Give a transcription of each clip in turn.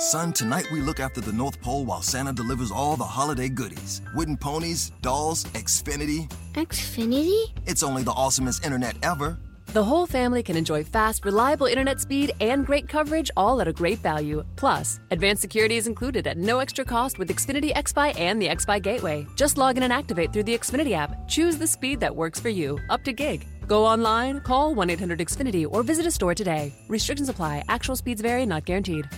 Son, tonight we look after the North Pole while Santa delivers all the holiday goodies. Wooden ponies, dolls, Xfinity. Xfinity? It's only the awesomest internet ever. The whole family can enjoy fast, reliable internet speed and great coverage, all at a great value. Plus, advanced security is included at no extra cost with Xfinity XFi and the XFi Gateway. Just log in and activate through the Xfinity app. Choose the speed that works for you, up to gig. Go online, call 1-800-XFINITY, or visit a store today. Restrictions apply. Actual speeds vary, not guaranteed.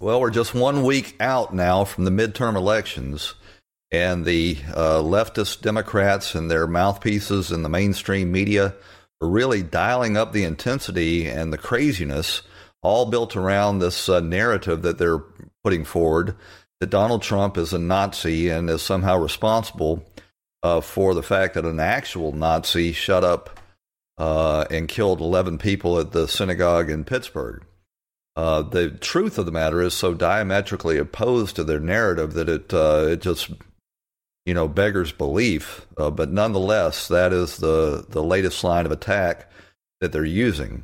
Well, we're just 1 week out now from the midterm elections. And the leftist Democrats and their mouthpieces in the mainstream media are really dialing up the intensity and the craziness, all built around this narrative that they're putting forward that Donald Trump is a Nazi and is somehow responsible for the fact that an actual Nazi shut up and killed 11 people at the synagogue in Pittsburgh. The truth of the matter is so diametrically opposed to their narrative that it just beggars belief. But nonetheless, that is the latest line of attack that they're using.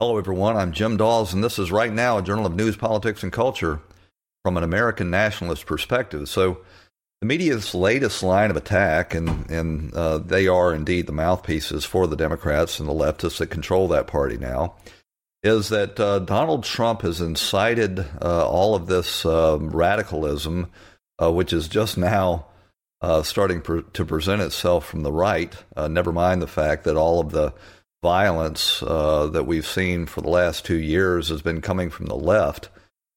Hello, everyone. I'm Jim Dawes, and this is Right Now, a journal of news, politics, and culture from an American nationalist perspective. So the media's latest line of attack, and they are indeed the mouthpieces for the Democrats and the leftists that control that party now, is that Donald Trump has incited all of this radicalism, which is just now starting to present itself from the right, never mind the fact that all of the violence that we've seen for the last 2 years has been coming from the left.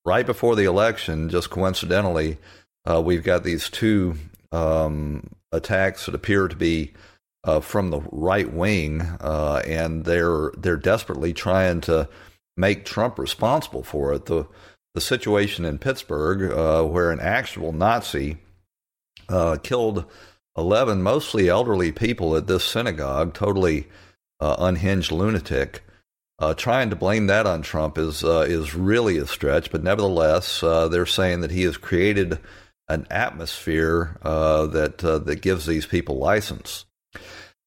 Right before the election, just coincidentally, we've got these two attacks that appear to be from the right wing, and they're desperately trying to make Trump responsible for it. The situation in Pittsburgh, where an actual Nazi killed 11 mostly elderly people at this synagogue, totally unhinged lunatic, trying to blame that on Trump is really a stretch. But nevertheless, they're saying that he has created an atmosphere that gives these people license.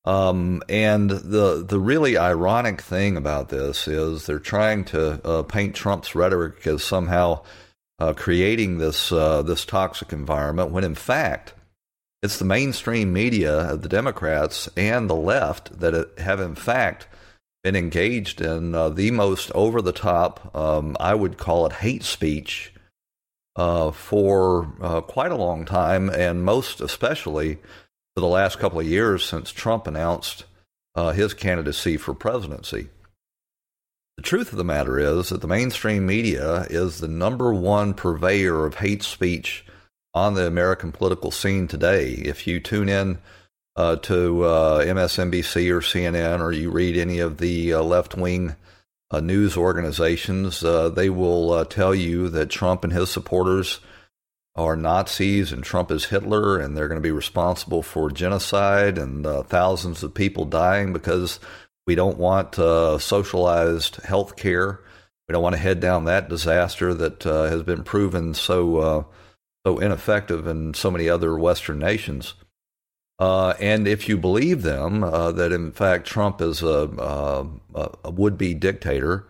And the really ironic thing about this is they're trying to paint Trump's rhetoric as somehow creating this toxic environment, when in fact it's the mainstream media, the Democrats and the left, that have in fact been engaged in the most over-the-top, I would call it hate speech, for quite a long time, and most especially for the last couple of years since Trump announced his candidacy for presidency. The truth of the matter is that the mainstream media is the number one purveyor of hate speech on the American political scene today. If you tune in to MSNBC or CNN, or you read any of the left-wing news organizations, they will tell you that Trump and his supporters are Nazis and Trump is Hitler, and they're going to be responsible for genocide and thousands of people dying because we don't want socialized health care. We don't want to head down that disaster that has been proven so ineffective in so many other Western nations. And if you believe them, that in fact Trump is a would-be dictator,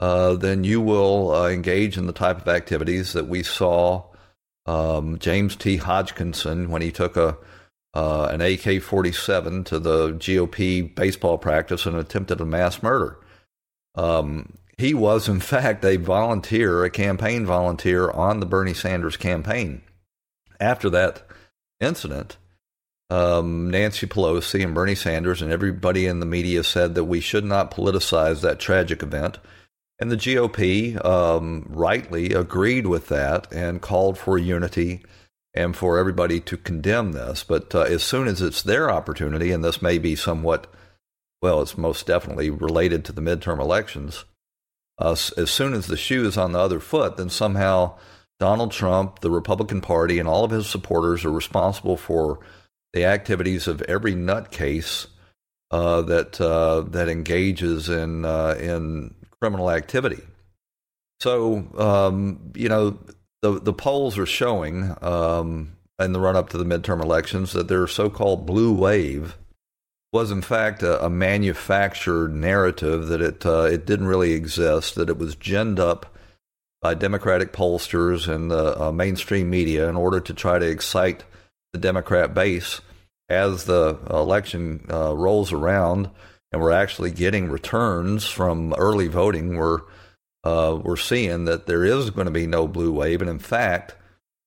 then you will engage in the type of activities that we saw James T. Hodgkinson, when he took an AK-47 to the GOP baseball practice and attempted a mass murder. He was, in fact, a campaign volunteer on the Bernie Sanders campaign. After that incident, Nancy Pelosi and Bernie Sanders and everybody in the media said that we should not politicize that tragic event. And the GOP rightly agreed with that and called for unity and for everybody to condemn this. But as soon as it's their opportunity, and this may be somewhat, well, it's most definitely related to the midterm elections, as soon as the shoe is on the other foot, then somehow Donald Trump, the Republican Party, and all of his supporters are responsible for the activities of every nutcase that engages in criminal activity. So, the polls are showing in the run-up to the midterm elections that their so-called blue wave was in fact a manufactured narrative, that it didn't really exist, that it was ginned up by Democratic pollsters and the mainstream media in order to try to excite the Democrat base as the election rolls around. And we're actually getting returns from early voting. We're seeing that there is going to be no blue wave. And in fact,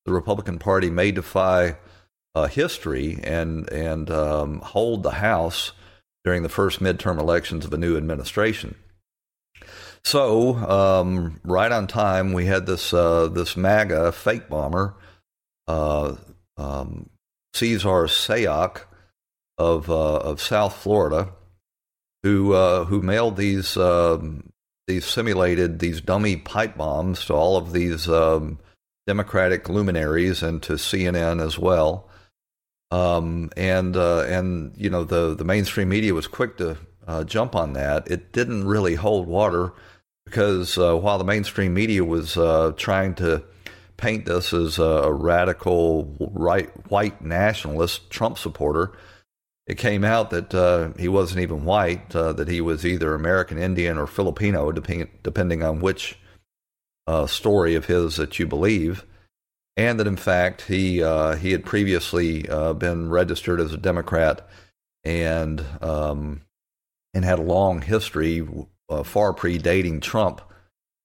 the Republican Party may defy history and hold the House during the first midterm elections of a new administration. So right on time, we had this MAGA fake bomber, Cesar Sayoc of South Florida, who mailed these dummy pipe bombs to all of these Democratic luminaries and to CNN as well. And you know, the mainstream media was quick to jump on that. It didn't really hold water because while the mainstream media was trying to paint this as a radical right white nationalist Trump supporter, it came out that he wasn't even white, that he was either American Indian or Filipino, depending on which story of his that you believe, and that in fact he had previously been registered as a Democrat and had a long history, far predating Trump,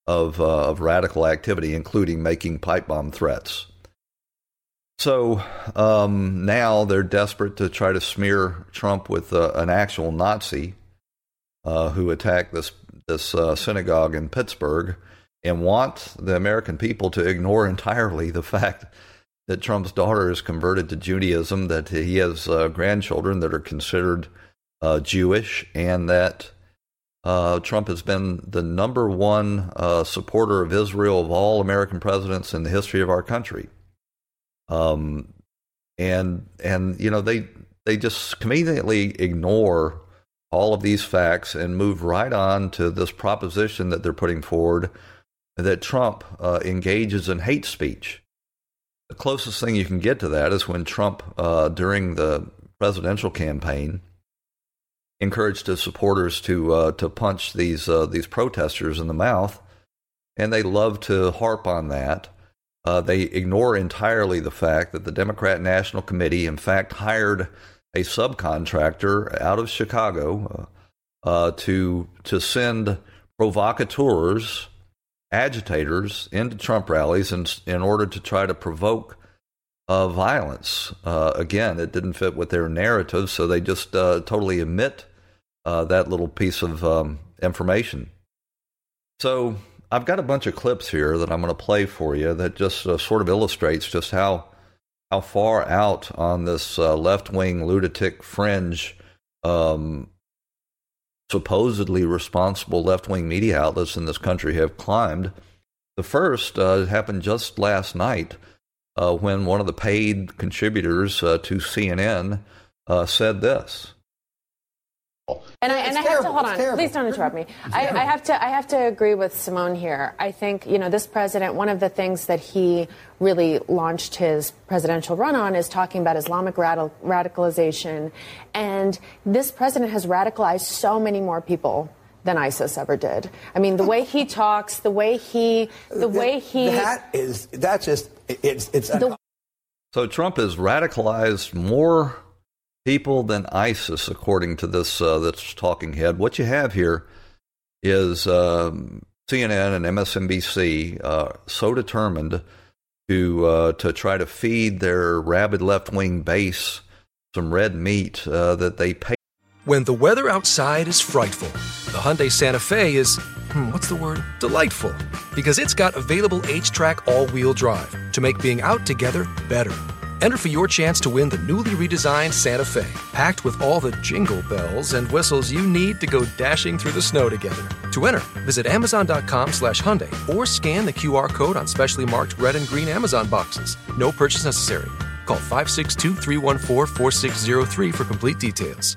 of radical activity, including making pipe bomb threats. So now they're desperate to try to smear Trump with an actual Nazi who attacked this synagogue in Pittsburgh, and want the American people to ignore entirely the fact that Trump's daughter is converted to Judaism, that he has grandchildren that are considered Jewish, and that Trump has been the number one supporter of Israel of all American presidents in the history of our country. And you know, they just conveniently ignore all of these facts and move right on to this proposition that they're putting forward, that Trump engages in hate speech. The closest thing you can get to that is when Trump, during the presidential campaign, encouraged his supporters to punch these protesters in the mouth, and they love to harp on that. They ignore entirely the fact that the Democrat National Committee, in fact, hired a subcontractor out of Chicago to send provocateurs, agitators, into Trump rallies in order to try to provoke violence. Again, it didn't fit with their narrative, so they just totally omit that little piece of information. So I've got a bunch of clips here that I'm going to play for you that just sort of illustrates just how far out on this left-wing lunatic fringe, supposedly responsible left-wing media outlets in this country have climbed. The first happened just last night when one of the paid contributors to CNN said this. And I have to hold on. Please don't interrupt me. I have to agree with Simone here. I think, you know, this president, one of the things that he really launched his presidential run on is talking about Islamic radicalization. And this president has radicalized so many more people than ISIS ever did. I mean, the way he talks, So Trump has radicalized more people than ISIS, according to this talking head. What you have here is CNN and MSNBC so determined to try to feed their rabid left-wing base some red meat that they pay. When the weather outside is frightful, the Hyundai Santa Fe is, delightful, because it's got available H-Track all-wheel drive to make being out together better. Enter for your chance to win the newly redesigned Santa Fe, packed with all the jingle bells and whistles you need to go dashing through the snow together. To enter, visit Amazon.com/Hyundai or scan the QR code on specially marked red and green Amazon boxes. No purchase necessary. Call 562-314-4603 for complete details.